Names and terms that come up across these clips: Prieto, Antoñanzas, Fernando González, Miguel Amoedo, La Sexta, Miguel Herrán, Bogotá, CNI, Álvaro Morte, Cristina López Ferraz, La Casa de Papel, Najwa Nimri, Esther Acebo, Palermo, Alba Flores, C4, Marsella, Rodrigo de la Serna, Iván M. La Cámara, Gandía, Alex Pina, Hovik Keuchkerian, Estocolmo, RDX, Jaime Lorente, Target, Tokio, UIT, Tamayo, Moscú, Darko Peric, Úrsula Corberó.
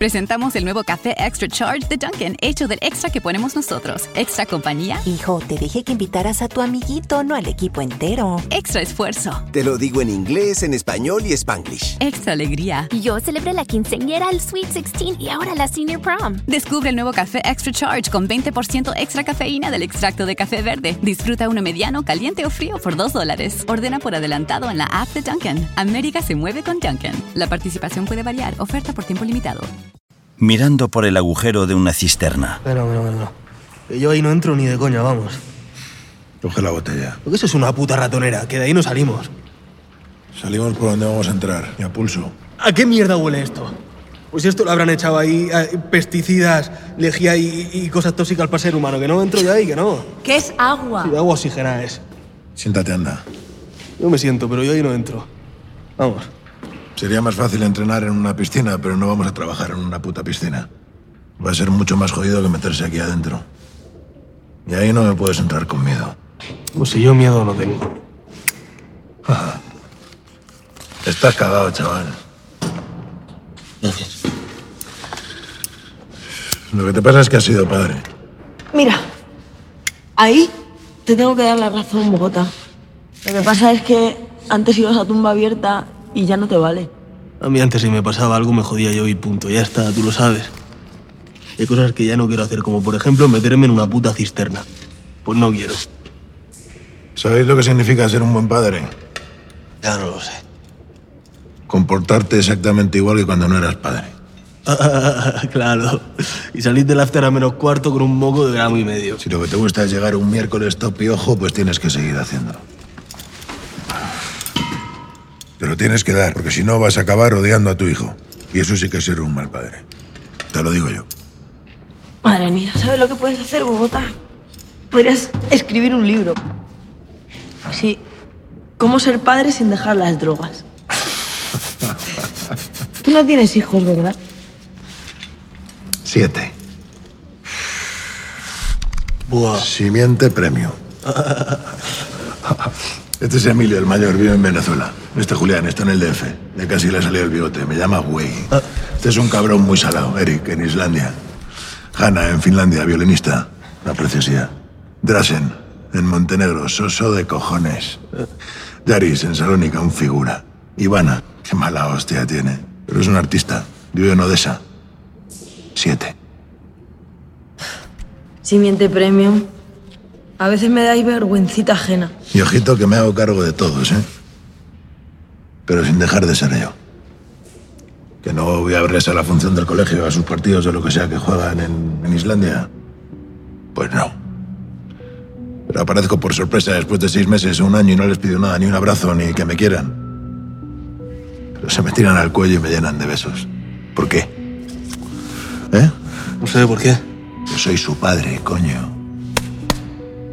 Presentamos el nuevo café Extra Charge de Dunkin, hecho del extra que ponemos nosotros. Extra compañía. Hijo, te dije que invitaras a tu amiguito, no al equipo entero. Extra esfuerzo. Te lo digo en inglés, en español y spanglish. Extra alegría. Yo celebré la quinceañera, el Sweet 16 y ahora la Senior Prom. Descubre el nuevo café Extra Charge con 20% extra cafeína del extracto de café verde. Disfruta uno mediano, caliente o frío por $2. Ordena por adelantado en la app de Dunkin. América se mueve con Dunkin. La participación puede variar. Oferta por tiempo limitado. Mirando por el agujero de una cisterna. No. Yo ahí no entro ni de coña, vamos. Coge la botella. Porque eso es una puta ratonera, que de ahí no salimos. Salimos por donde vamos a entrar, y a pulso. ¿A qué mierda huele esto? Pues esto lo habrán echado ahí, pesticidas, lejía y cosas tóxicas para ser humano. Que no entro yo ahí, que no. ¿Qué es agua? Sí, agua oxigenada es. Siéntate, anda. Yo me siento, pero yo ahí no entro. Vamos. Sería más fácil entrenar en una piscina, pero no vamos a trabajar en una puta piscina. Va a ser mucho más jodido que meterse aquí adentro. Y ahí no me puedes entrar con miedo. Pues si yo miedo no tengo. Estás cagado, chaval. Gracias. Lo que te pasa es que has sido padre. Mira, ahí te tengo que dar la razón, Bogotá. Lo que pasa es que antes ibas a tumba abierta y ya no te vale. A mí antes si me pasaba algo me jodía yo y punto. Ya está, tú lo sabes. Hay cosas que ya no quiero hacer, como por ejemplo meterme en una puta cisterna. Pues no quiero. ¿Sabéis lo que significa ser un buen padre? Ya no lo sé. Comportarte exactamente igual que cuando no eras padre. Claro. Y salir del after a -4 con un moco de 1,5 gramos. Si lo que te gusta es llegar un miércoles top piojo, pues tienes que seguir haciéndolo. Te lo tienes que dar, porque si no vas a acabar odiando a tu hijo. Y eso sí que es ser un mal padre. Te lo digo yo. Madre mía, ¿sabes lo que puedes hacer, Bogotá? Podrías escribir un libro. Sí. ¿Cómo ser padre sin dejar las drogas? Tú no tienes hijos, ¿verdad? 7. Buah. Simiente premio. Este es Emilio, el mayor, vive en Venezuela. Este Julián, está en el DF. Ya casi le ha salido el bigote. Me llama güey. Este es un cabrón muy salado. Eric, en Islandia. Hanna, en Finlandia, violinista. Una preciosidad. Drasen, en Montenegro. Soso de cojones. Yaris, en Salónica, un figura. Ivana, qué mala hostia tiene. Pero es un artista. Vive en Odessa. 7. Simiente premium. A veces me dais vergüencita ajena. Y ojito que me hago cargo de todos, ¿eh? Pero sin dejar de ser yo. Que no voy a verles a la función del colegio, a sus partidos o lo que sea que juegan en Islandia. Pues no. Pero aparezco por sorpresa después de 6 meses o 1 año y no les pido nada, ni un abrazo, ni que me quieran. Pero se me tiran al cuello y me llenan de besos. ¿Por qué? ¿Eh? No sé por qué. Yo soy su padre, coño.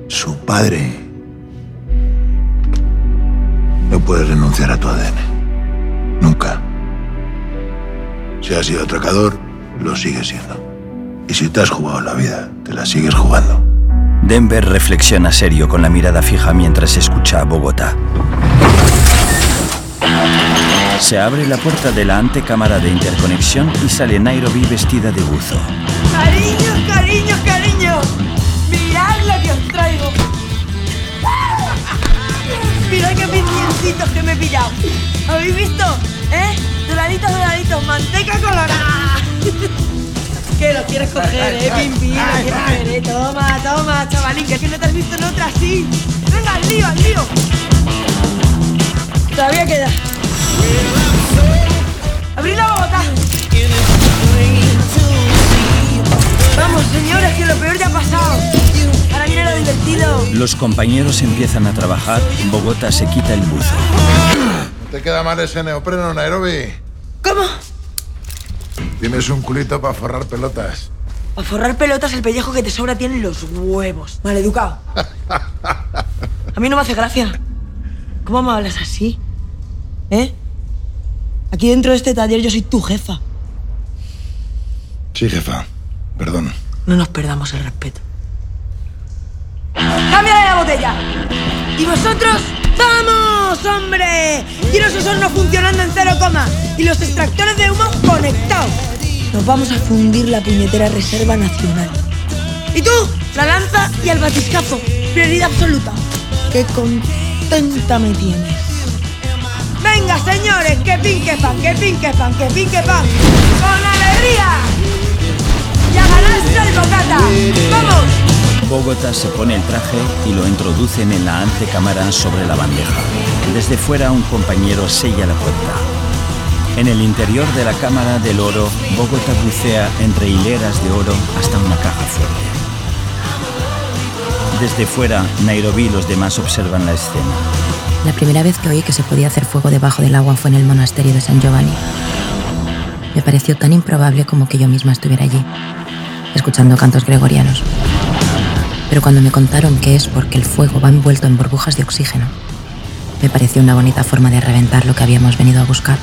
Su padre. No puedes renunciar a tu ADN. Nunca. Si has sido atracador, lo sigues siendo. Y si te has jugado la vida, te la sigues jugando. Denver reflexiona serio con la mirada fija mientras escucha a Bogotá. Se abre la puerta de la antecámara de interconexión y sale Nairobi vestida de buzo. ¡Cariño, cariño, cariño! ¡Mirad lo que os traigo! ¡Mirad qué pimientitos que me he pillado! ¿Habéis visto? ¿Eh? Doraditos, doraditos, manteca colorada. ¿Qué lo quieres coger, Pimpi? ¿Lo quieres coger, eh? Toma, toma, chavalín, que no te has visto en otra así. ¡Venga, al lío, al lío! Todavía queda. ¡Abrid la Bogotá! Vamos, señores, que lo peor ya ha pasado. Ahora viene lo divertido. Los compañeros empiezan a trabajar. Bogotá se quita el buzo. ¿Te queda mal ese neopreno, Nairobi? ¿Cómo? Tienes un culito para forrar pelotas. Para forrar pelotas el pellejo que te sobra tienen los huevos. Maleducado. A mí no me hace gracia. ¿Cómo me hablas así? ¿Eh? Aquí dentro de este taller yo soy tu jefa. Sí, jefa. Perdón. No nos perdamos el respeto. ¡Cámbiale la botella! Y vosotros, ¡vamos, hombre! Quiero esos hornos funcionando en 0,0 y los extractores de humo conectados. Nos vamos a fundir la puñetera Reserva Nacional. Y tú, la lanza y el batiscazo. Prioridad absoluta. Qué contenta me tienes. Venga, señores, que pinque pan, que pinque pan, que pinque pan. ¡Con alegría! ¡Y a ganarse el bocata! ¡Vamos! Bogotá se pone el traje y lo introducen en la antecámara sobre la bandeja. Desde fuera un compañero sella la puerta. En el interior de la cámara del oro, Bogotá bucea entre hileras de oro hasta una caja fuerte. Desde fuera, Nairobi y los demás observan la escena. La primera vez que oí que se podía hacer fuego debajo del agua fue en el monasterio de San Giovanni. Me pareció tan improbable como que yo misma estuviera allí, escuchando cantos gregorianos. Pero cuando me contaron que es porque el fuego va envuelto en burbujas de oxígeno, me pareció una bonita forma de reventar lo que habíamos venido a buscar.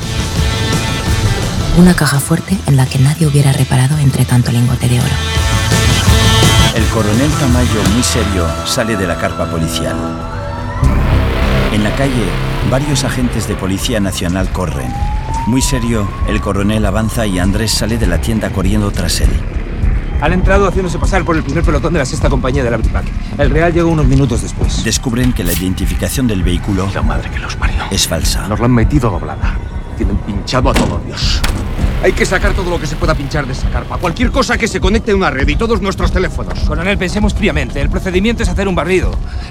Una caja fuerte en la que nadie hubiera reparado entre tanto lingote de oro. El coronel Tamayo, muy serio, sale de la carpa policial. En la calle, varios agentes de Policía Nacional corren. Muy serio, el coronel avanza y Andrés sale de la tienda corriendo tras él. Han entrado haciéndose pasar por el primer pelotón de la sexta compañía del Abripac. El Real llegó unos minutos después. Descubren que la identificación del vehículo... La madre que los parió. Es falsa. Nos la han metido doblada. Tienen pinchado a todo Dios. Hay que sacar todo lo que se pueda pinchar de esa carpa. Cualquier cosa que se conecte a una red y todos nuestros teléfonos. Coronel, pensemos fríamente. El procedimiento es hacer un barrido.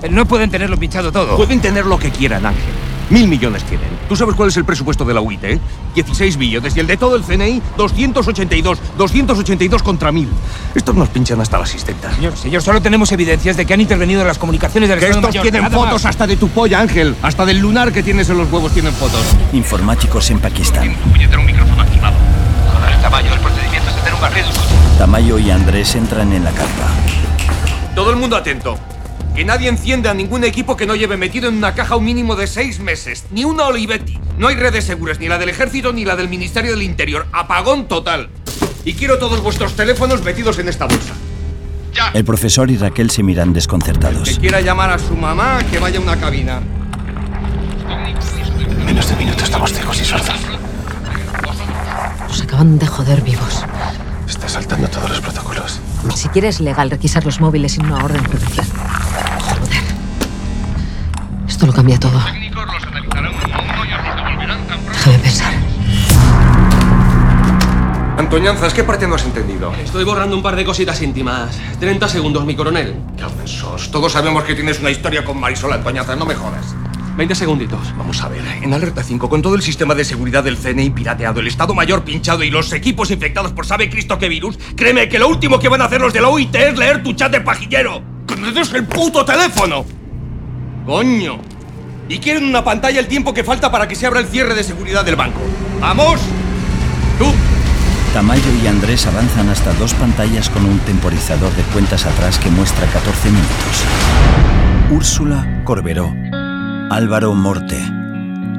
No pueden tenerlo pinchado todo. Pueden tener lo que quieran, Ángel. 1.000 millones tienen. ¿Tú sabes cuál es el presupuesto de la UIT? 16 billones. Y el de todo el CNI, 282. 282 contra 1.000. Estos nos pinchan hasta las cisternas. Señor, solo tenemos evidencias de que han intervenido en las comunicaciones del Estado Mayor. Que estos tienen fotos hasta de tu polla, Ángel. Hasta del lunar que tienes en los huevos tienen fotos. Informáticos en Pakistán. Un micrófono activado. Coronel Tamayo, el procedimiento es hacer un barrido. Tamayo y Andrés entran en la carpa. Todo el mundo atento. Que nadie encienda ningún equipo que no lleve metido en una caja un mínimo de 6 meses. Ni una Olivetti. No hay redes seguras, ni la del Ejército ni la del Ministerio del Interior. Apagón total. Y quiero todos vuestros teléfonos metidos en esta bolsa. ¡Ya! El profesor y Raquel se miran desconcertados. El que quiera llamar a su mamá, que vaya a una cabina. En menos de un minuto estamos ciegos y sordos. Nos acaban de joder vivos. Está saltando todos los protocolos. Ni siquiera es legal requisar los móviles sin una orden judicial. Joder. Esto lo cambia todo. Déjame pensar. Antoñanzas, ¿qué parte no has entendido? Estoy borrando un par de cositas íntimas. 30 segundos, mi coronel. ¿Qué ofensos? Todos sabemos que tienes una historia con Marisol, Antoñanzas, no me jodas. 20 segunditos. Vamos a ver, en alerta 5, con todo el sistema de seguridad del CNI pirateado, el Estado Mayor pinchado y los equipos infectados por sabe Cristo qué virus, créeme que lo último que van a hacer los de la OIT es leer tu chat de pajillero. ¡Conoces el puto teléfono! ¡Coño! Y quieren una pantalla el tiempo que falta para que se abra el cierre de seguridad del banco. ¡Vamos! ¡Tú! Tamayo y Andrés avanzan hasta 2 pantallas con un temporizador de cuentas atrás que muestra 14 minutos. Úrsula Corberó, Álvaro Morte,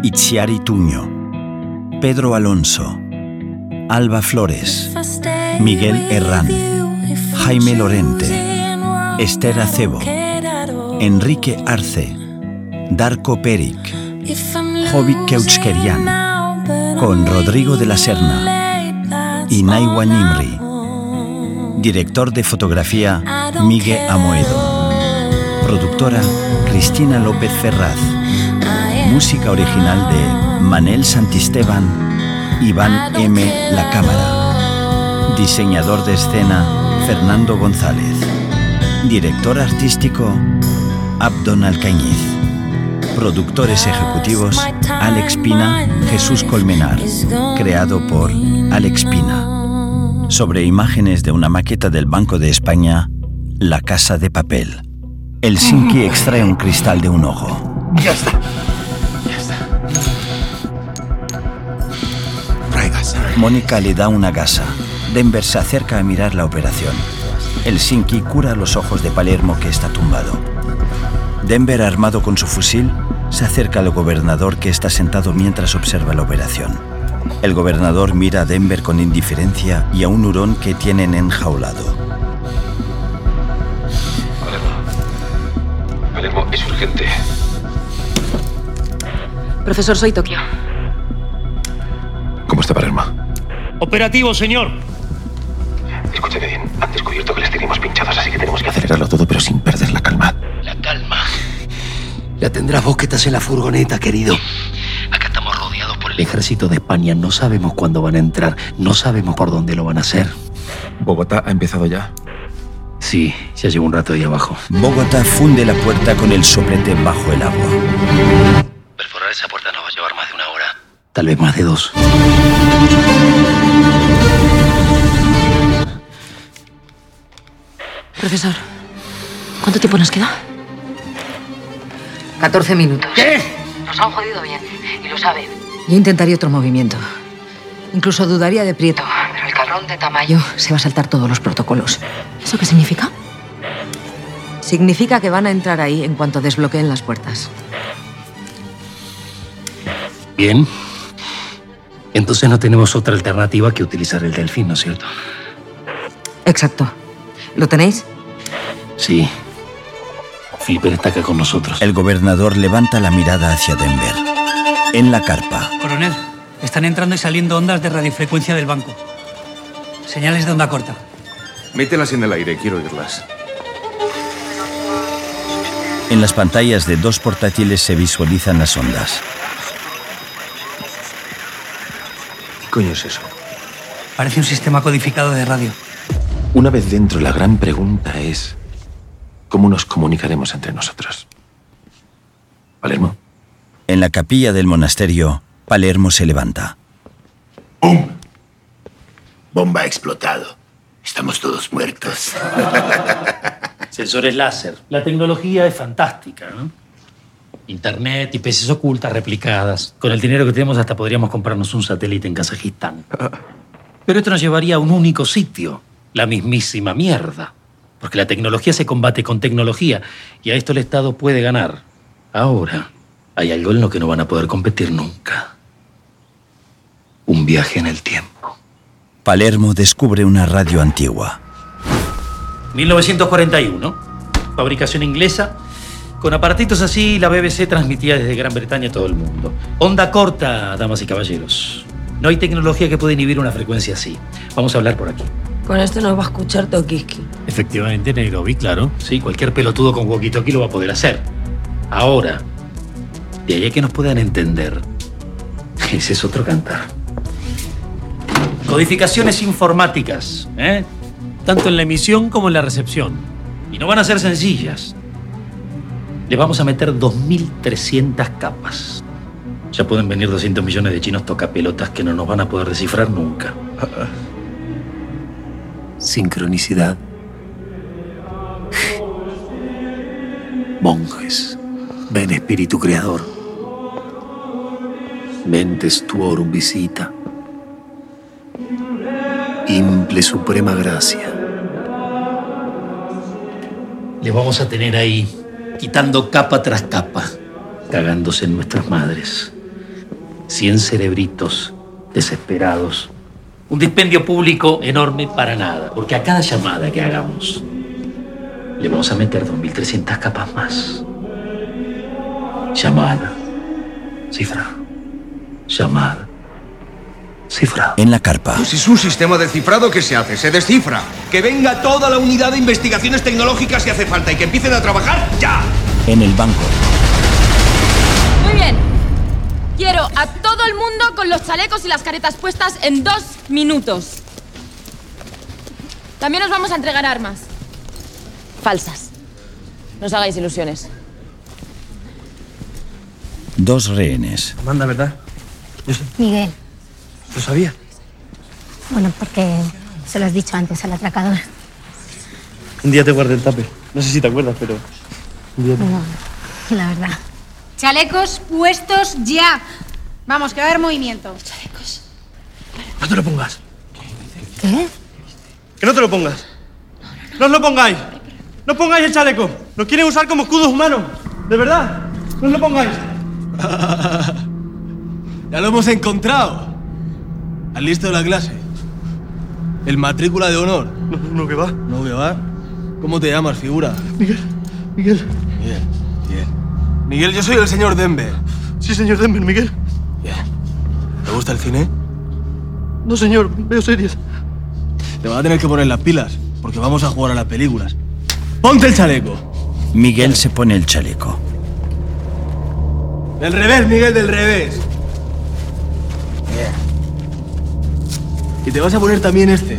Itziar Ituño, Pedro Alonso, Alba Flores, Miguel Herrán, Jaime Lorente, Esther Acebo, Enrique Arce, Darko Peric, Hovik Keuchkerian, con Rodrigo de la Serna y Najwa Nimri. Director de fotografía, Miguel Amoedo. Productora, Cristina López Ferraz. Música original de Manel Santisteban, Iván M. La Cámara. Diseñador de escena, Fernando González. Director artístico, Abdon Alcañiz. Productores ejecutivos, Alex Pina, Jesús Colmenar. Creado por Alex Pina. Sobre imágenes de una maqueta del Banco de España, La Casa de Papel. El Sinki extrae un cristal de un ojo. ¡Ya está! ¡Ya está! Raigas. Mónica le da una gasa. Denver se acerca a mirar la operación. El Sinki cura los ojos de Palermo, que está tumbado. Denver, armado con su fusil, se acerca al gobernador, que está sentado mientras observa la operación. El gobernador mira a Denver con indiferencia y a un hurón que tienen enjaulado. Palermo, es urgente. Profesor, soy Tokio. ¿Cómo está Palermo? Operativo, señor. Escúchame bien. Han descubierto que les tenemos pinchados, así que tenemos que acelerarlo todo, pero sin perder la calma. La calma. La tendrás vos que estás en la furgoneta, querido. Acá estamos rodeados por el ejército de España. No sabemos cuándo van a entrar. No sabemos por dónde lo van a hacer. ¿Bogotá ha empezado ya? Sí, ya llevo un rato ahí abajo. Bogotá funde la puerta con el soplete bajo el agua. Perforar esa puerta nos va a llevar más de una hora. Tal vez más de dos. Profesor, ¿cuánto tiempo nos queda? 14 minutos. ¿Qué? Nos han jodido bien, y lo saben. Yo intentaría otro movimiento. Incluso dudaría de Prieto, pero el carrón de Tamayo se va a saltar todos los protocolos. ¿Eso qué significa? Significa que van a entrar ahí en cuanto desbloqueen las puertas. Bien. Entonces no tenemos otra alternativa que utilizar el delfín, ¿no es cierto? Exacto. ¿Lo tenéis? Sí. Flipper está acá con nosotros. El gobernador levanta la mirada hacia Denver. En la carpa. Coronel, están entrando y saliendo ondas de radiofrecuencia del banco. Señales de onda corta. Mételas en el aire, quiero oírlas. En las pantallas de dos portátiles se visualizan las ondas. ¿Qué coño es eso? Parece un sistema codificado de radio. Una vez dentro, la gran pregunta es... ¿cómo nos comunicaremos entre nosotros? ¿Palermo? En la capilla del monasterio, Palermo se levanta. ¡Bum! Bomba ha explotado. Estamos todos muertos. Sensores láser. La tecnología es fantástica, ¿no? Internet y peces ocultas replicadas. Con el dinero que tenemos hasta podríamos comprarnos un satélite en Kazajistán. Pero esto nos llevaría a un único sitio. La mismísima mierda. Porque la tecnología se combate con tecnología y a esto el Estado puede ganar. Ahora, hay algo en lo que no van a poder competir nunca. Un viaje en el tiempo. Palermo descubre una radio antigua. 1941. Fabricación inglesa. Con aparatitos así, la BBC transmitía desde Gran Bretaña a todo el mundo. Onda corta, damas y caballeros. No hay tecnología que pueda inhibir una frecuencia así. Vamos a hablar por aquí. Con esto nos va a escuchar Tokiski. Efectivamente, Nairobi, claro. Sí, cualquier pelotudo con walkie-talkie lo va a poder hacer. Ahora, de ahí a que nos puedan entender, ese es otro cantar. Codificaciones informáticas, ¿eh? Tanto en la emisión como en la recepción. Y no van a ser sencillas. Les vamos a meter 2.300 capas. Ya pueden venir 200 millones de chinos tocapelotas que no nos van a poder descifrar nunca. Sincronicidad. Monjes. Ven, espíritu creador. Mentes tuorum visita. Imple suprema gracia. Le vamos a tener ahí, quitando capa tras capa, cagándose en nuestras madres. 100 cerebritos desesperados. Un dispendio público enorme para nada, porque a cada llamada que hagamos le vamos a meter 2.300 capas más. Llamada, cifra, llamada, cifra. En la carpa. Pues es un sistema de cifrado que se hace, se descifra. Que venga toda la unidad de investigaciones tecnológicas si hace falta y que empiecen a trabajar ya. En el banco. Muy bien. Quiero a todo el mundo con los chalecos y las caretas puestas en 2 minutos. También os vamos a entregar armas. Falsas. No os hagáis ilusiones. 2 rehenes. Amanda, ¿verdad? Yo sé. Miguel. ¿Lo sabía? Bueno, porque se lo has dicho antes al atracador. Un día te guardé el tupper. No sé si te acuerdas, pero... un día te... No, la verdad... Chalecos puestos ya. Vamos, que va a haber movimiento. Chalecos. Párate. No te lo pongas. ¿Qué? Que no te lo pongas. No os lo pongáis. No pongáis el chaleco. Nos quieren usar como escudos humanos. De verdad. No os lo pongáis. Ya lo hemos encontrado. Al listo de la clase. El matrícula de honor. No, que va. No, que va. ¿Cómo te llamas, figura? Miguel. Miguel, yo soy el señor Denver. Sí, señor Denver, Miguel. Bien. ¿Te gusta el cine? No, señor. Veo series. Te vas a tener que poner las pilas, porque vamos a jugar a las películas. ¡Ponte el chaleco! Miguel se pone el chaleco. ¡Del revés, Miguel, del revés! Y te vas a poner también este.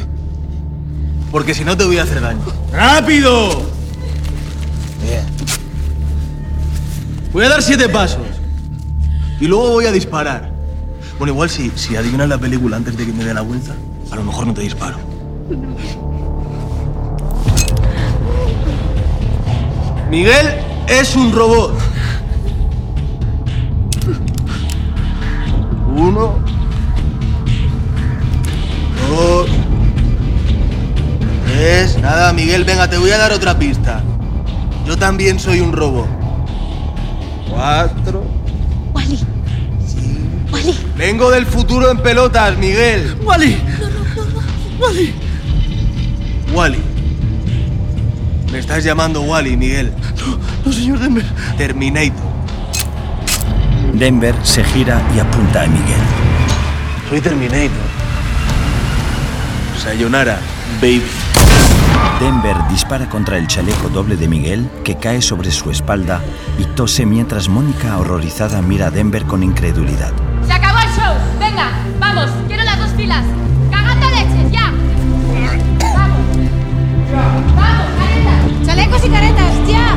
Porque si no te voy a hacer daño. ¡Rápido! Bien. Voy a dar 7 pasos. Y luego voy a disparar. Bueno, igual si adivinas la película antes de que me dé la vuelta, a lo mejor no te disparo. Miguel es un robot. 1, 2, 3. Nada, Miguel, venga, te voy a dar otra pista. Yo también soy un robot. 4. Wally. Sí. Wally. Vengo del futuro en pelotas, Miguel. Wally. No. Wally. Wally. Me estás llamando Wally, Miguel. No, señor Denver. Terminator. Denver se gira y apunta a Miguel. Soy Terminator. Sayonara, baby. Denver dispara contra el chaleco doble de Miguel, que cae sobre su espalda y tose mientras Mónica, horrorizada, mira a Denver con incredulidad. ¡Se acabó el show! ¡Venga, vamos! ¡Quiero las 2 filas! ¡Cagando leches, ya! ¡Vamos! ¡Vamos, caretas! ¡Chalecos y caretas, ya!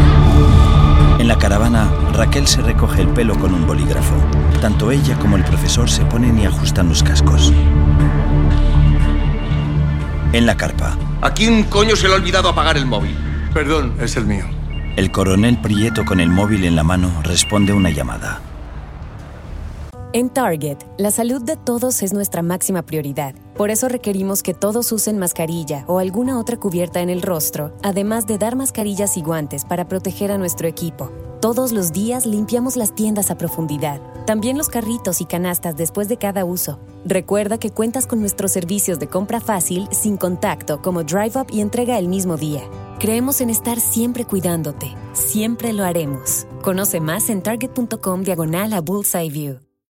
En la caravana, Raquel se recoge el pelo con un bolígrafo. Tanto ella como el profesor se ponen y ajustan los cascos. En la carpa. ¿A quién coño se le ha olvidado apagar el móvil? Perdón, es el mío. El coronel Prieto, con el móvil en la mano, responde una llamada. En Target, la salud de todos es nuestra máxima prioridad. Por eso requerimos que todos usen mascarilla o alguna otra cubierta en el rostro, además de dar mascarillas y guantes para proteger a nuestro equipo. Todos los días limpiamos las tiendas a profundidad, también los carritos y canastas después de cada uso. Recuerda que cuentas con nuestros servicios de compra fácil, sin contacto, como Drive Up y entrega el mismo día. Creemos en estar siempre cuidándote. Siempre lo haremos. Conoce más en target.com/a bullseye view.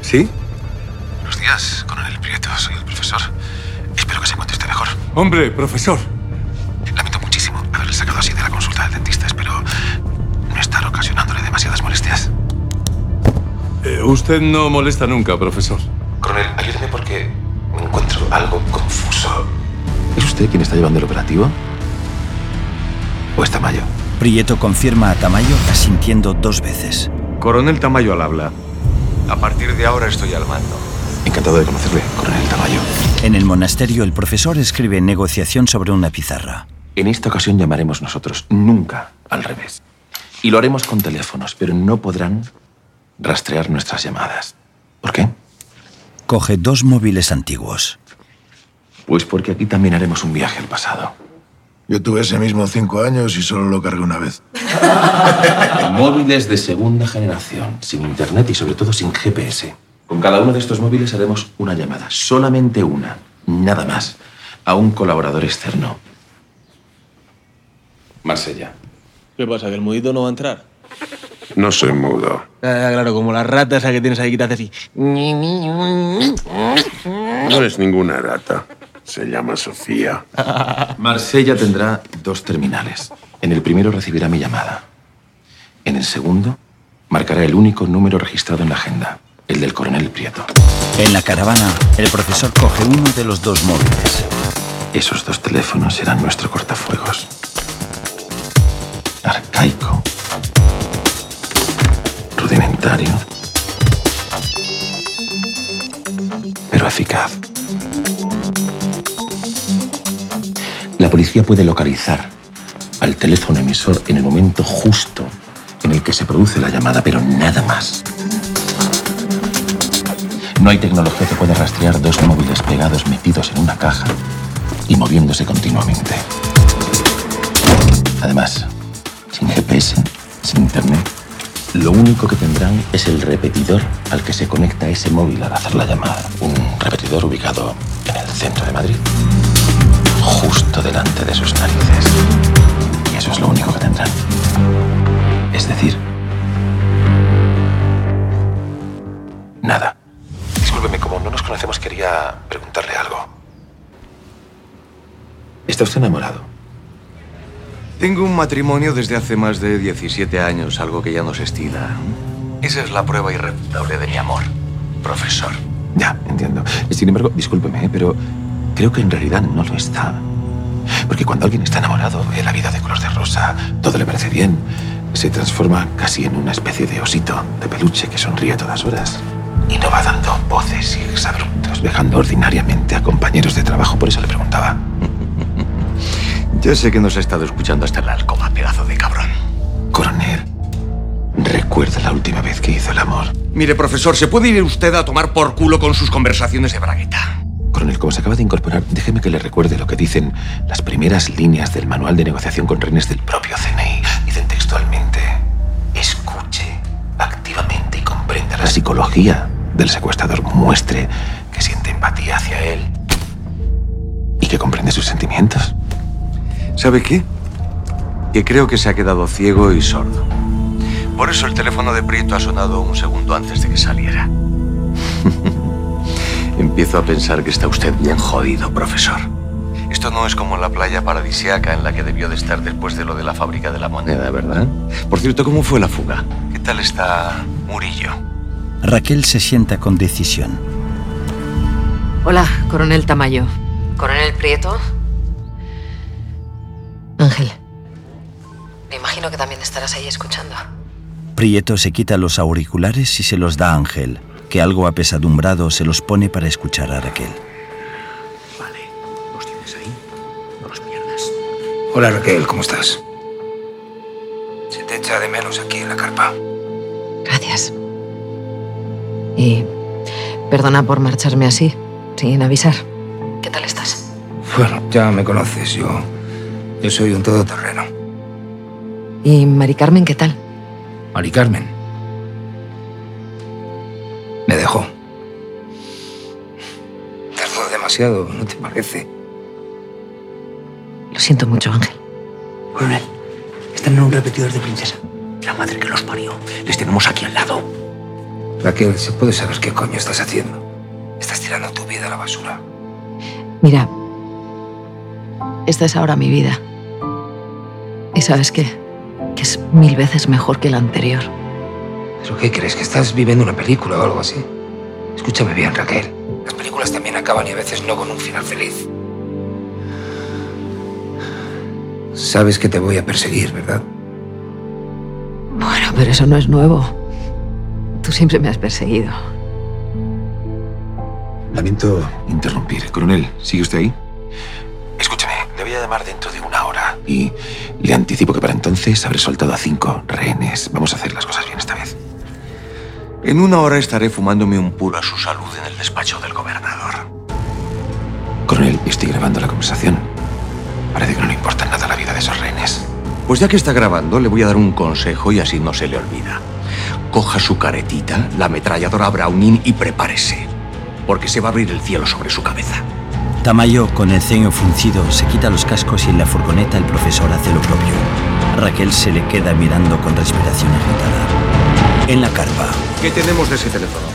¿Sí? Buenos días, coronel Prieto. Soy el profesor. Espero que se encuentre usted mejor. ¡Hombre, profesor! Lamento muchísimo haberle sacado así de la consulta del dentista. Espero no estar ocasionándole demasiadas molestias. Usted no molesta nunca, profesor. Coronel, ayúdeme porque me encuentro algo confuso. ¿Es usted quien está llevando el operativo? ¿O es Tamayo? Prieto confirma a Tamayo asintiendo 2 veces. Coronel Tamayo al habla. A partir de ahora estoy al mando. Encantado de conocerle, coronel Tamayo. En el monasterio, el profesor escribe negociación sobre una pizarra. En esta ocasión llamaremos nosotros, nunca al revés. Y lo haremos con teléfonos, pero no podrán rastrear nuestras llamadas. ¿Por qué? Coge 2 móviles antiguos. Pues porque aquí también haremos un viaje al pasado. Yo tuve ese mismo 5 años y solo lo cargué una vez. Móviles de segunda generación, sin internet y sobre todo sin GPS. Con cada uno de estos móviles haremos una llamada, solamente una, nada más, a un colaborador externo. Marsella. ¿Qué pasa, que el mudito no va a entrar? No soy mudo. Claro, como las ratas que tienes ahí que te hace así. No eres ninguna rata. Se llama Sofía. Marsella tendrá 2 terminales. En el primero recibirá mi llamada. En el segundo, marcará el único número registrado en la agenda. el del coronel Prieto. En la caravana, el profesor coge uno de los dos móviles. Esos dos teléfonos eran nuestro cortafuegos. Arcaico. Rudimentario. Pero eficaz. La policía puede localizar al teléfono emisor en el momento justo en el que se produce la llamada, pero nada más. No hay tecnología que pueda rastrear dos móviles pegados metidos en una caja y moviéndose continuamente. Además, sin GPS, sin internet, lo único que tendrán es el repetidor al que se conecta ese móvil al hacer la llamada. Un repetidor ubicado en el centro de Madrid, justo delante de sus narices. Y eso es lo único que tendrán. Es decir, nada. Discúlpeme, como no nos conocemos, quería preguntarle algo. ¿Está usted enamorado? Tengo un matrimonio desde hace más de 17 años, algo que ya no se estila. Esa es la prueba irrefutable de mi amor, profesor. Ya, entiendo. Sin embargo, discúlpeme, pero creo que en realidad no lo está. Porque cuando alguien está enamorado, ve la vida de color de rosa, todo le parece bien. Se transforma casi en una especie de osito de peluche que sonríe a todas horas. Y no va dando voces y exabruptos, dejando ordinariamente a compañeros de trabajo. Por eso le preguntaba. Yo sé que nos ha estado escuchando hasta la alcoba, pedazo de cabrón. Coronel, ¿recuerda la última vez que hizo el amor? Mire, profesor, ¿se puede ir usted a tomar por culo con sus conversaciones de bragueta? Coronel, como se acaba de incorporar, déjeme que le recuerde lo que dicen las primeras líneas del manual de negociación con rehenes del propio CNI. Dicen textualmente: escuche activamente y comprenda la psicología del secuestrador, muestre que siente empatía hacia él y que comprende sus sentimientos. ¿Sabe qué? Que creo que se ha quedado ciego y sordo. Por eso el teléfono de Prieto ha sonado un segundo antes de que saliera. Empiezo a pensar que está usted bien jodido, profesor. Esto no es como la playa paradisiaca en la que debió de estar después de lo de la fábrica de la moneda, ¿verdad? Por cierto, ¿cómo fue la fuga? ¿Qué tal está Murillo? Raquel se sienta con decisión. Hola, coronel Tamayo. ¿Coronel Prieto? Ángel, me imagino que también estarás ahí escuchando. Prieto se quita los auriculares y se los da a Ángel, que algo apesadumbrado se los pone para escuchar a Raquel. Vale, los tienes ahí, no los pierdas. Hola Raquel, ¿cómo estás? Se te echa de menos aquí en la carpa. Gracias. Y perdona por marcharme así, sin avisar. ¿Qué tal estás? Bueno, ya me conoces, yo soy un todoterreno. ¿Y Mari Carmen qué tal? Mari Carmen me dejó. Tardó demasiado, ¿no te parece? Lo siento mucho, Ángel. Coronel, están en un repetidor de princesa. La madre que los parió. Les tenemos aquí al lado. Raquel, ¿se puede saber qué coño estás haciendo? Estás tirando tu vida a la basura. Mira, esta es ahora mi vida. ¿Y sabes qué? Que es 1000 veces mejor que la anterior. ¿Pero qué crees? ¿Que estás viviendo una película o algo así? Escúchame bien, Raquel. Las películas también acaban y a veces no con un final feliz. Sabes que te voy a perseguir, ¿verdad? Bueno, pero eso no es nuevo. Tú siempre me has perseguido. Lamento interrumpir. Coronel, ¿sigue usted ahí? Escúchame, le voy a llamar dentro de 1 hora y le anticipo que para entonces habré soltado a 5 rehenes. Vamos a hacer las cosas bien esta vez. En 1 hora estaré fumándome un puro a su salud en el despacho del gobernador. Coronel, estoy grabando la conversación. Parece que no le importa nada la vida de esos rehenes. Pues ya que está grabando, le voy a dar un consejo y así no se le olvida. Coja su caretita, la ametralladora Browning y prepárese, porque se va a abrir el cielo sobre su cabeza. Tamayo, con el ceño fruncido, se quita los cascos y en la furgoneta el profesor hace lo propio. Raquel se le queda mirando con respiración agitada. En la carpa. ¿Qué tenemos de ese teléfono?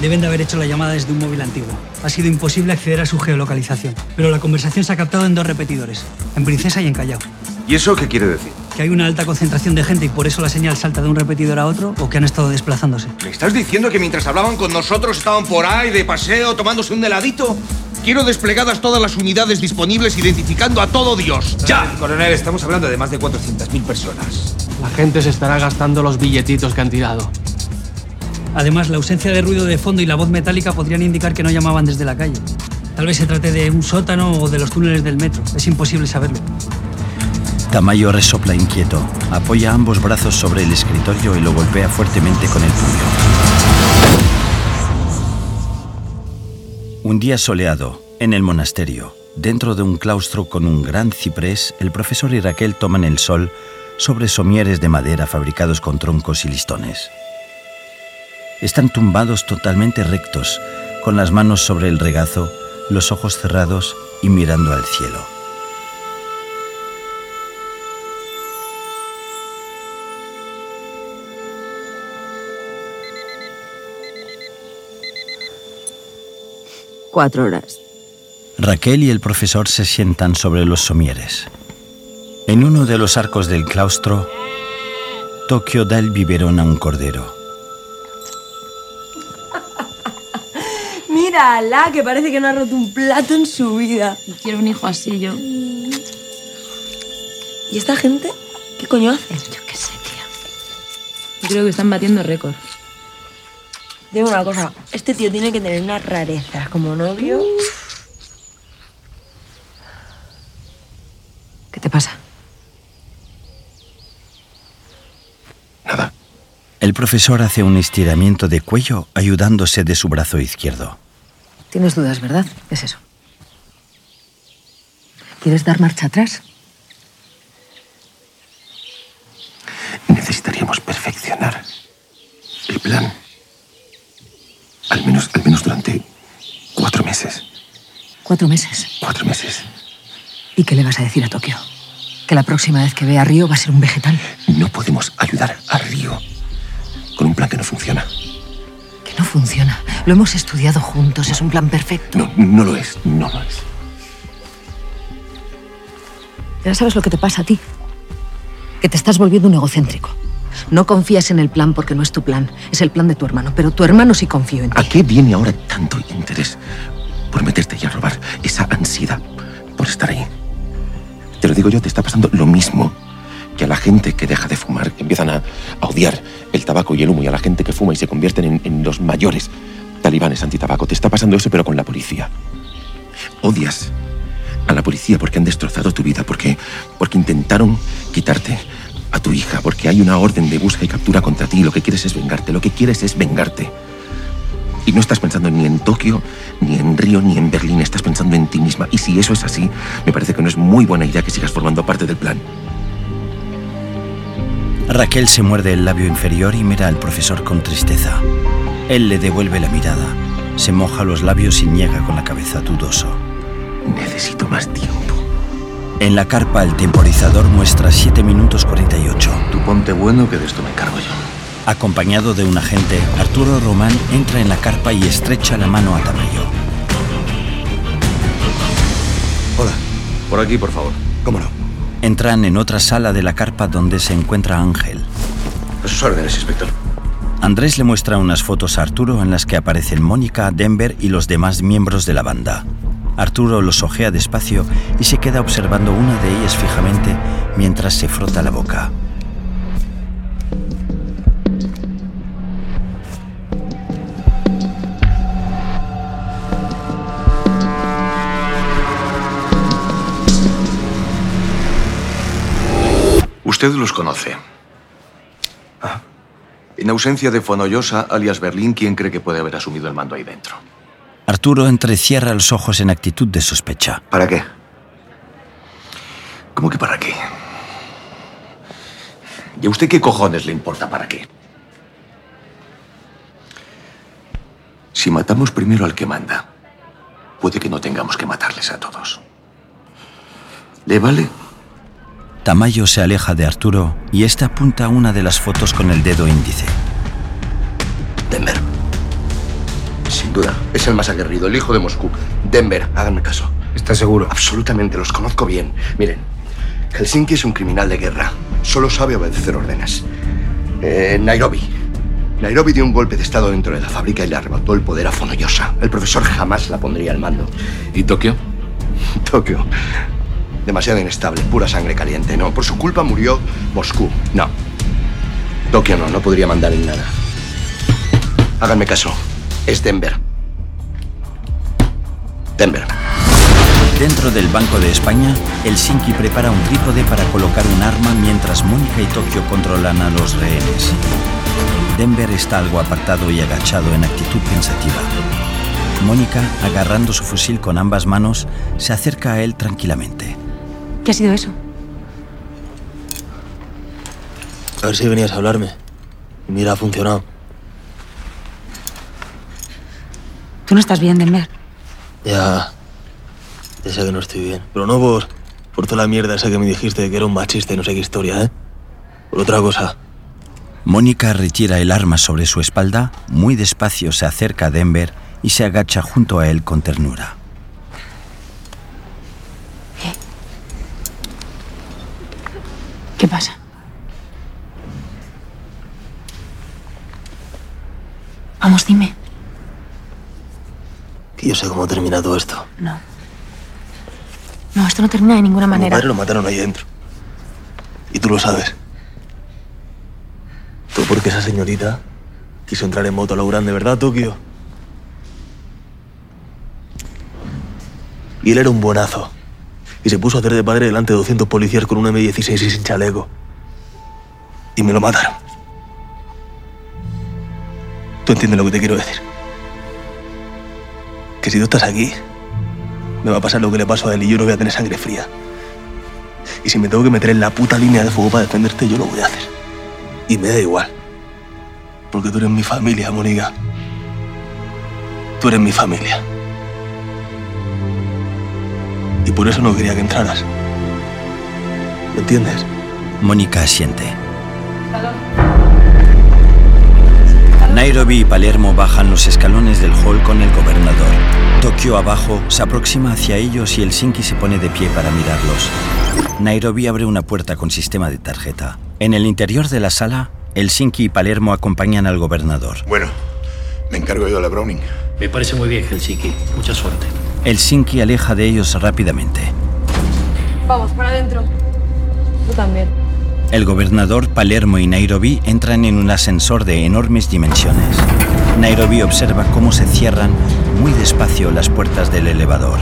Deben de haber hecho la llamada desde un móvil antiguo. Ha sido imposible acceder a su geolocalización, pero la conversación se ha captado en 2 repetidores, en Princesa y en Callao. ¿Y eso qué quiere decir? ¿Que hay una alta concentración de gente y por eso la señal salta de un repetidor a otro o que han estado desplazándose? ¿Me estás diciendo que mientras hablaban con nosotros estaban por ahí de paseo tomándose un heladito? Quiero desplegadas todas las unidades disponibles identificando a todo Dios. ¡Ya! Coronel, estamos hablando de más de 400.000 personas. La gente se estará gastando los billetitos que han tirado. Además, la ausencia de ruido de fondo y la voz metálica podrían indicar que no llamaban desde la calle. Tal vez se trate de un sótano o de los túneles del metro. Es imposible saberlo. Tamayo resopla inquieto. Apoya ambos brazos sobre el escritorio y lo golpea fuertemente con el puño. Un día soleado, en el monasterio, dentro de un claustro con un gran ciprés, el profesor y Raquel toman el sol sobre somieres de madera fabricados con troncos y listones. Están tumbados totalmente rectos, con las manos sobre el regazo, los ojos cerrados y mirando al cielo. Cuatro horas. Raquel y el profesor se sientan sobre los somieres. En uno de los arcos del claustro, Tokio da el biberón a un cordero. ¡Ala! Que parece que no ha roto un plato en su vida. Quiero un hijo así, yo. ¿Y esta gente? ¿Qué coño hace? Yo qué sé, tía. Yo creo que están batiendo récord. Digo una cosa. Este tío tiene que tener unas rarezas como novio. ¿Qué te pasa? Nada. El profesor hace un estiramiento de cuello ayudándose de su brazo izquierdo. Tienes dudas, ¿verdad? Es eso. ¿Quieres dar marcha atrás? Necesitaríamos perfeccionar el plan. Al menos durante 4 meses. ¿4 meses? 4 meses. ¿Y qué le vas a decir a Tokio? ¿Que la próxima vez que vea a Río va a ser un vegetal? No podemos ayudar a Río con un plan que no funciona. No funciona. Lo hemos estudiado juntos. Es un plan perfecto. No lo es. No lo es. Ya sabes lo que te pasa a ti. Que te estás volviendo un egocéntrico. No confías en el plan porque no es tu plan. Es el plan de tu hermano. Pero tu hermano sí confió en ti. ¿A qué viene ahora tanto interés por meterte y a robar? Esa ansiedad por estar ahí. Te lo digo yo, te está pasando lo mismo que a la gente que deja de fumar, que empiezan a odiar el tabaco y el humo, y a la gente que fuma y se convierten en los mayores talibanes antitabaco. Te está pasando eso, pero con la policía. Odias a la policía porque han destrozado tu vida, porque intentaron quitarte a tu hija, porque hay una orden de busca y captura contra ti, y lo que quieres es vengarte. Y no estás pensando ni en Tokio, ni en Río, ni en Berlín, estás pensando en ti misma. Y si eso es así, me parece que no es muy buena idea que sigas formando parte del plan. Raquel se muerde el labio inferior y mira al profesor con tristeza. Él le devuelve la mirada, se moja los labios y niega con la cabeza dudoso. Necesito más tiempo. En la carpa el temporizador muestra 7:48. Tú ponte bueno que de esto me encargo yo. Acompañado de un agente, Arturo Román entra en la carpa y estrecha la mano a Tamayo. Hola. Por aquí, por favor. ¿Cómo no? Entran en otra sala de la carpa donde se encuentra Ángel. A sus órdenes, inspector. Andrés le muestra unas fotos a Arturo en las que aparecen Mónica, Denver y los demás miembros de la banda. Arturo los ojea despacio y se queda observando una de ellas fijamente mientras se frota la boca. Usted los conoce. En ausencia de Fonollosa, alias Berlín, ¿quién cree que puede haber asumido el mando ahí dentro? Arturo entrecierra los ojos en actitud de sospecha. ¿Para qué? ¿Cómo que para qué? ¿Y a usted qué cojones le importa para qué? Si matamos primero al que manda, puede que no tengamos que matarles a todos. ¿Le vale? Tamayo se aleja de Arturo y éste apunta a una de las fotos con el dedo índice. Denver. Sin duda, es el más aguerrido, el hijo de Moscú. Denver, háganme caso. ¿Estás seguro? Absolutamente, los conozco bien. Miren, Helsinki es un criminal de guerra. Solo sabe obedecer órdenes. Nairobi dio un golpe de estado dentro de la fábrica y le arrebató el poder a Fonollosa. El profesor jamás la pondría al mando. ¿Y Tokio? Tokio. Demasiado inestable, pura sangre caliente. No, por su culpa murió Moscú. No. Tokio no podría mandar en nada. Háganme caso. Es Denver. Denver. Dentro del Banco de España, Helsinki prepara un trípode para colocar un arma mientras Mónica y Tokio controlan a los rehenes. Denver está algo apartado y agachado en actitud pensativa. Mónica, agarrando su fusil con ambas manos, se acerca a él tranquilamente. ¿Qué ha sido eso? A ver si venías a hablarme. Mira, ha funcionado. Tú no estás bien, Denver. Ya sé que no estoy bien. Pero no por toda la mierda esa que me dijiste de que era un machista y no sé qué historia, ¿eh? Por otra cosa. Mónica retira el arma sobre su espalda, muy despacio se acerca a Denver y se agacha junto a él con ternura. ¿Qué pasa? Vamos, dime. Que yo sé cómo termina todo esto. No, esto no termina de ninguna manera. A mi padre lo mataron ahí dentro. Y tú lo sabes. Todo porque esa señorita quiso entrar en moto a lo grande, ¿verdad, Tokio? Y él era un buenazo. Y se puso a hacer de padre delante de 200 policías con un M16 y sin chaleco. Y me lo mataron. ¿Tú entiendes lo que te quiero decir? Que si tú estás aquí, me va a pasar lo que le pasó a él y yo no voy a tener sangre fría. Y si me tengo que meter en la puta línea de fuego para defenderte, yo lo voy a hacer. Y me da igual. Porque tú eres mi familia, Mónica. Tú eres mi familia. Y por eso no quería que entraras. ¿Me entiendes? Mónica asiente. Nairobi y Palermo bajan los escalones del hall con el gobernador. Tokio abajo se aproxima hacia ellos y Helsinki se pone de pie para mirarlos. Nairobi abre una puerta con sistema de tarjeta. En el interior de la sala, Helsinki y Palermo acompañan al gobernador. Bueno, me encargo yo de la Browning. Me parece muy bien, Helsinki. Mucha suerte. Helsinki aleja de ellos rápidamente. Vamos, para adentro. Tú también. El gobernador, Palermo y Nairobi entran en un ascensor de enormes dimensiones. Nairobi observa cómo se cierran muy despacio las puertas del elevador.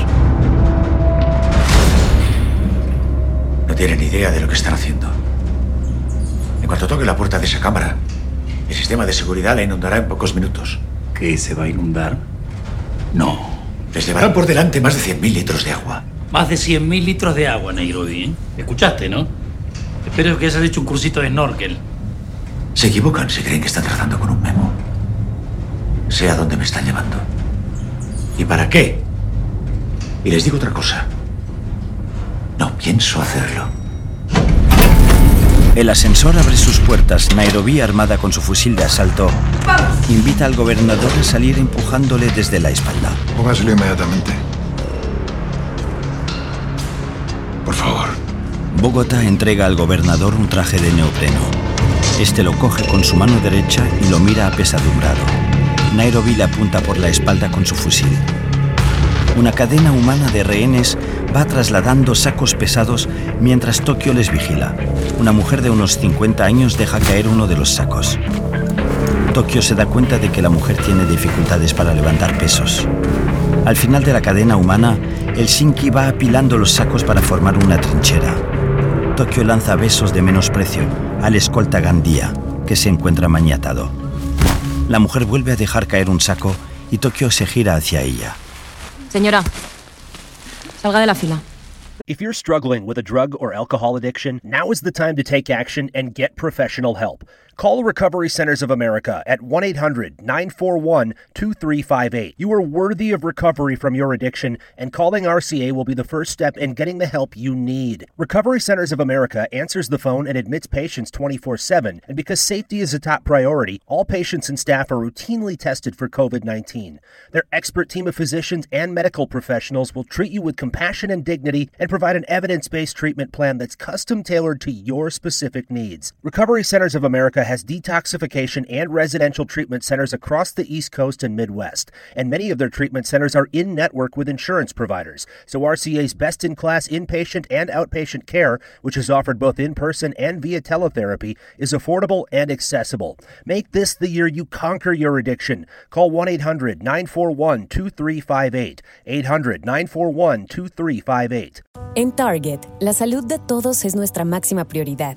No tienen idea de lo que están haciendo. En cuanto toque la puerta de esa cámara, el sistema de seguridad la inundará en pocos minutos. ¿Qué, se va a inundar? No. Les llevarán por delante más de 100.000 litros de agua. Más de 100.000 litros de agua, Nairobi, ¿eh? ¿Escuchaste, no? Espero que hayas hecho un cursito de snorkel. Se equivocan si creen que están trazando con un memo. Sé a dónde me están llevando. ¿Y para qué? Y les digo otra cosa. No pienso hacerlo. El ascensor abre sus puertas. Nairobi, armada con su fusil de asalto, invita al gobernador a salir empujándole desde la espalda. Póngaselo inmediatamente. Por favor. Bogotá entrega al gobernador un traje de neopreno. Este lo coge con su mano derecha y lo mira apesadumbrado. Nairobi le apunta por la espalda con su fusil. Una cadena humana de rehenes va trasladando sacos pesados mientras Tokio les vigila. Una mujer de unos 50 años deja caer uno de los sacos. Tokio se da cuenta de que la mujer tiene dificultades para levantar pesos. Al final de la cadena humana, Helsinki va apilando los sacos para formar una trinchera. Tokio lanza besos de menosprecio al escolta Gandía, que se encuentra maniatado. La mujer vuelve a dejar caer un saco y Tokio se gira hacia ella. Señora, salga de la fila. If you're struggling with a drug or alcohol addiction, now is the time to take action and get professional help. Call Recovery Centers of America at 1-800-941-2358. You are worthy of recovery from your addiction, and calling RCA will be the first step in getting the help you need. Recovery Centers of America answers the phone and admits patients 24/7, and because safety is a top priority, all patients and staff are routinely tested for COVID-19. Their expert team of physicians and medical professionals will treat you with compassion and dignity and provide an evidence-based treatment plan that's custom-tailored to your specific needs. Recovery Centers of America has detoxification and residential treatment centers across the East Coast and Midwest, and many of their treatment centers are in-network with insurance providers, so RCA's best-in-class inpatient and outpatient care, which is offered both in person and via teletherapy, is affordable and accessible. Make this the year you conquer your addiction. Call 1-800-941-2358, 800-941-2358. En Target, la salud de todos es nuestra máxima prioridad.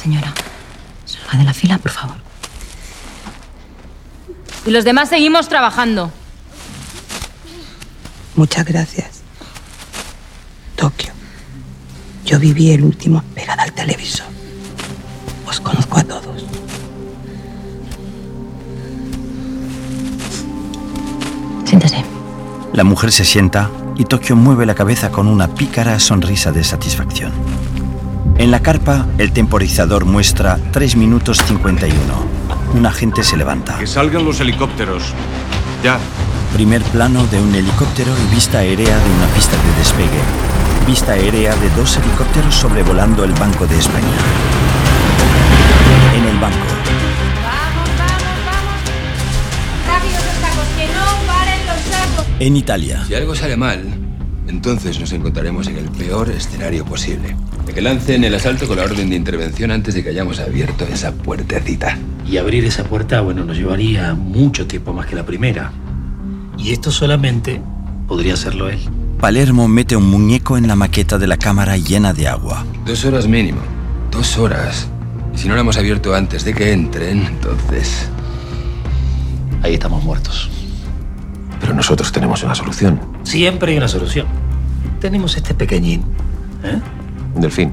Señora, salga de la fila, por favor. Y los demás seguimos trabajando. Muchas gracias. Tokio. Yo viví el último pegada al televisor. Os conozco a todos. Siéntese. La mujer se sienta y Tokio mueve la cabeza con una pícara sonrisa de satisfacción. En la carpa, el temporizador muestra 3 minutos 51. Un agente se levanta. Que salgan los helicópteros. Ya. Primer plano de un helicóptero y vista aérea de una pista de despegue. Vista aérea de 2 helicópteros sobrevolando el Banco de España. En el banco. ¡Vamos, vamos, vamos! ¡Rápido los sacos! ¡Que no paren los sacos! En Italia. Si algo sale mal, entonces nos encontraremos en el peor escenario posible. Que lancen el asalto con la orden de intervención antes de que hayamos abierto esa puertecita. Y abrir esa puerta, bueno, nos llevaría mucho tiempo más que la primera. Y esto solamente podría hacerlo él. Palermo mete un muñeco en la maqueta de la cámara llena de agua. 2 horas mínimo. 2 horas. Y si no la hemos abierto antes de que entren, entonces... ahí estamos muertos. Pero nosotros tenemos una solución. Siempre hay una solución. Tenemos este pequeñín, ¿eh? Delfín.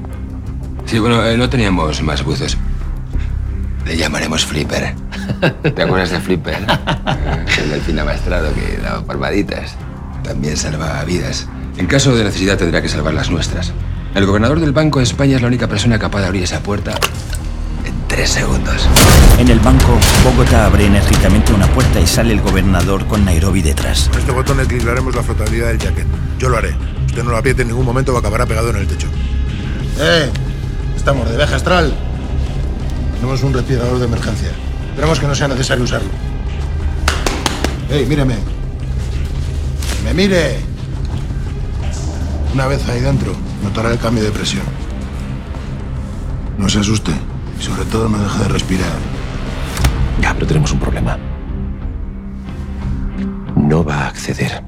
Sí, bueno, no teníamos más buzos. Le llamaremos Flipper. ¿Te acuerdas de Flipper? El delfín amastrado que daba palmaditas. También salvaba vidas. En caso de necesidad tendrá que salvar las nuestras. El gobernador del Banco de España es la única persona capaz de abrir esa puerta en 3 segundos. En el banco, Bogotá abre enérgicamente una puerta y sale el gobernador con Nairobi detrás. Con este botón equilibraremos la flotabilidad del jacket. Yo lo haré. Usted no lo apriete en ningún momento o acabará pegado en el techo. Estamos de viaje astral. Tenemos un respirador de emergencia. Esperamos que no sea necesario usarlo. Míreme. ¡Que me mire! Una vez ahí dentro, notará el cambio de presión. No se asuste. Y sobre todo no deje de respirar. Ya, pero tenemos un problema. No va a acceder.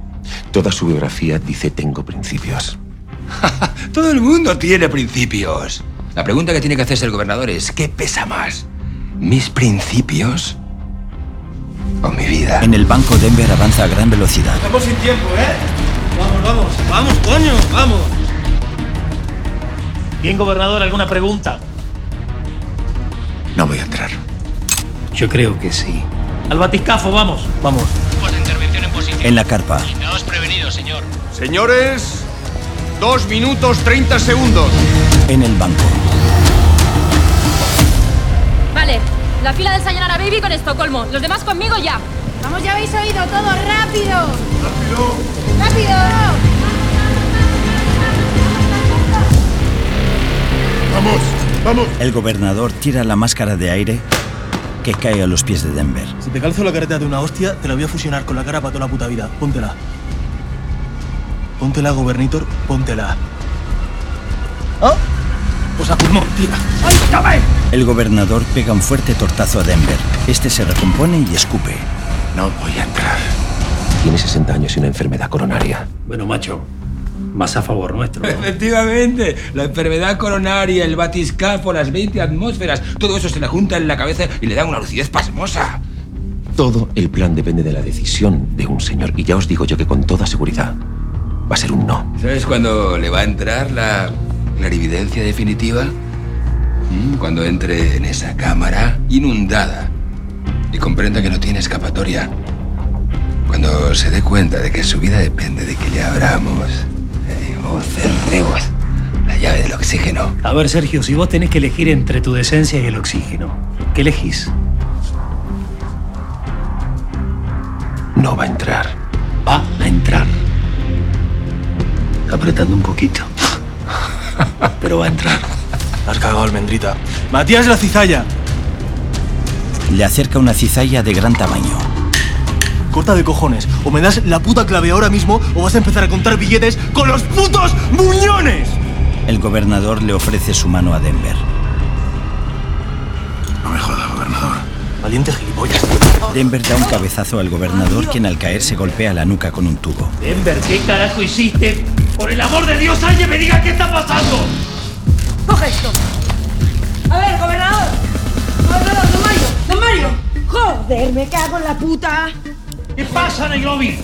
Toda su biografía dice tengo principios. Todo el mundo tiene principios. La pregunta que tiene que hacerse el gobernador es ¿qué pesa más? ¿Mis principios o mi vida? En el banco, Denver avanza a gran velocidad. Estamos sin tiempo, ¿eh? Vamos, coño, vamos. Bien, gobernador, ¿alguna pregunta? No voy a entrar. Yo creo que sí. Al batiscafo, vamos. Intervención en posición. En la carpa. Estamos prevenidos, señor. Señores... 2 minutos 30 segundos. En el banco. Vale, la fila del Sayonara Baby con Estocolmo. Los demás conmigo ya. Vamos, ya habéis oído todo. ¡Rápido! ¡Vamos! El gobernador tira la máscara de aire que cae a los pies de Denver. Si te calzo la careta de una hostia, te la voy a fusionar con la cara para toda la puta vida. Póntela. Póntela, gobernator, póntela. ¡Oh! cuerpos a pulmón, tira. ¡Suéltame! El gobernador pega un fuerte tortazo a Denver. Este se recompone y escupe. No voy a entrar. Tiene 60 años y una enfermedad coronaria. Bueno, macho, más a favor nuestro, ¿no? Efectivamente, la enfermedad coronaria, el batiscafo, las 20 atmósferas, todo eso se le junta en la cabeza y le da una lucidez pasmosa. Todo el plan depende de la decisión de un señor. Y ya os digo yo que con toda seguridad va a ser un no. ¿Sabes cuándo le va a entrar la clarividencia definitiva? Cuando entre en esa cámara inundada y comprenda que no tiene escapatoria. Cuando se dé cuenta de que su vida depende de que le abramos. O cerremos la llave del oxígeno. A ver, Sergio, si vos tenés que elegir entre tu decencia y el oxígeno, ¿qué elegís? No va a entrar. Va a entrar. Apretando un poquito. Pero va a entrar. Has cagado, almendrita. ¡Matías, la cizalla! Le acerca una cizalla de gran tamaño. Corta de cojones. O me das la puta clave ahora mismo o vas a empezar a contar billetes con los putos muñones. El gobernador le ofrece su mano a Denver. No me jodas, gobernador. Valiente gilipollas. Denver da un cabezazo al gobernador, quien al caer se golpea la nuca con un tubo. Denver, ¿qué carajo hiciste? Por el amor de Dios, alguien me diga qué está pasando. Coge esto. A ver, gobernador. Gobernador, Tamayo. Joder, me cago en la puta. ¿Qué pasa, Nairobi?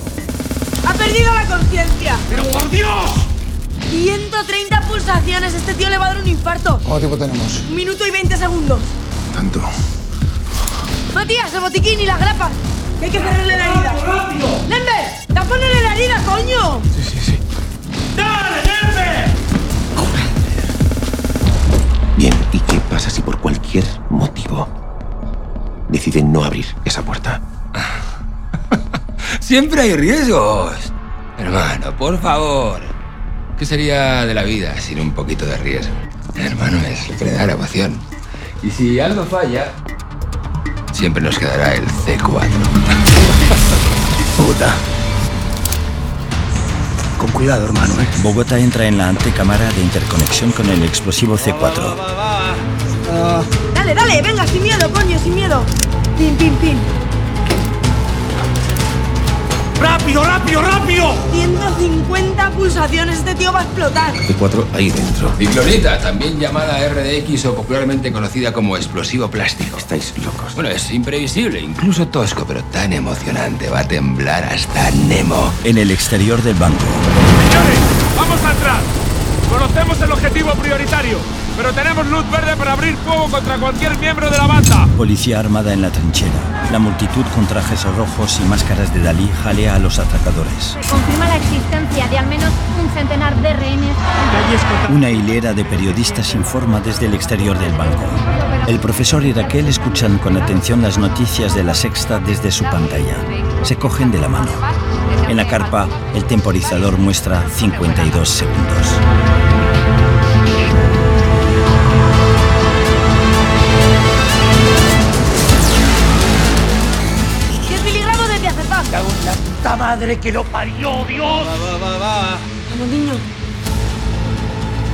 ¡Ha perdido la conciencia! ¡Pero por Dios! 130 pulsaciones. Este tío le va a dar un infarto. ¿Cuánto tiempo tenemos? 1 minuto y 20 segundos. ¿Tanto? Matías, el botiquín y las grapas. Que hay que cerrarle la herida. ¡Rápido! ¡Denver! ¡Tapónele la herida, coño! Sí. ¡Dale, Denver! Bien, ¿y qué pasa si por cualquier motivo deciden no abrir esa puerta? Siempre hay riesgos. Hermano, por favor. ¿Qué sería de la vida sin un poquito de riesgo? Hermano, es lo que le da la pasión. Y si algo falla, siempre nos quedará el C4. Puta. Con cuidado, hermano, ¿eh? Bogotá entra en la antecámara de interconexión con el explosivo C4. Va. Dale, venga, sin miedo, coño, sin miedo. Pim. ¡Rápido! 150 pulsaciones, este tío va a explotar. C4 ahí dentro. Biclonita, también llamada RDX o popularmente conocida como explosivo plástico. Estáis locos. Bueno, es imprevisible, incluso tosco, pero tan emocionante. Va a temblar hasta Nemo. En el exterior del banco. Señores, vamos a entrar. Conocemos el objetivo prioritario, pero tenemos luz verde para abrir fuego contra cualquier miembro de la banda. Policía armada en la trinchera. La multitud con trajes rojos y máscaras de Dalí jalea a los atacadores. Se confirma la existencia de al menos un centenar de rehenes. Una hilera de periodistas informa desde el exterior del banco. El profesor y Raquel escuchan con atención las noticias de La Sexta desde su pantalla. Se cogen de la mano. En la carpa, el temporizador muestra 52 segundos. La puta madre que lo parió, Dios. Va. Vamos, niño.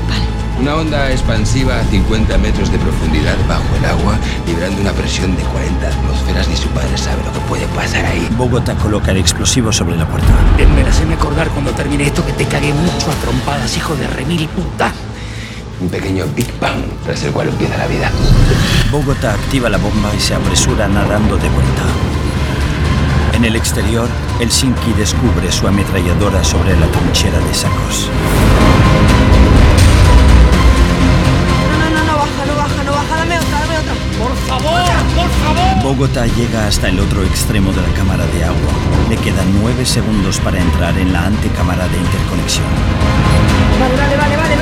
Vale. Una onda expansiva a 50 metros de profundidad bajo el agua, liberando una presión de 40 atmósferas. Ni su padre sabe lo que puede pasar ahí. Bogotá coloca el explosivo sobre la puerta. Denver, haceme acordar cuando termine esto que te cagué mucho a trompadas, hijo de remil puta. Un pequeño Big Bang, tras el cual empieza la vida. Bogotá activa la bomba y se apresura nadando de vuelta. En el exterior, Helsinki descubre su ametralladora sobre la trinchera de sacos. No, baja, dame otra. ¡Por favor! Bogotá llega hasta el otro extremo de la cámara de agua. Le quedan 9 segundos para entrar en la antecámara de interconexión. Vale, venga.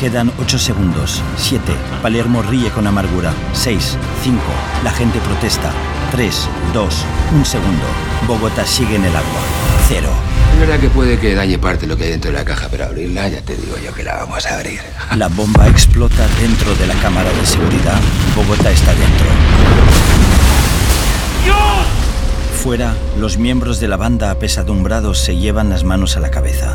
Quedan 8 segundos. 7. Palermo ríe con amargura. 6. 5. La gente protesta. 3, 2, 1 segundo. Bogotá sigue en el agua. 0. Es verdad que puede que dañe parte lo que hay dentro de la caja, pero abrirla ya te digo yo que la vamos a abrir. La bomba explota dentro de la cámara de seguridad. Bogotá está dentro. ¡Dios! Fuera, los miembros de la banda apesadumbrados se llevan las manos a la cabeza.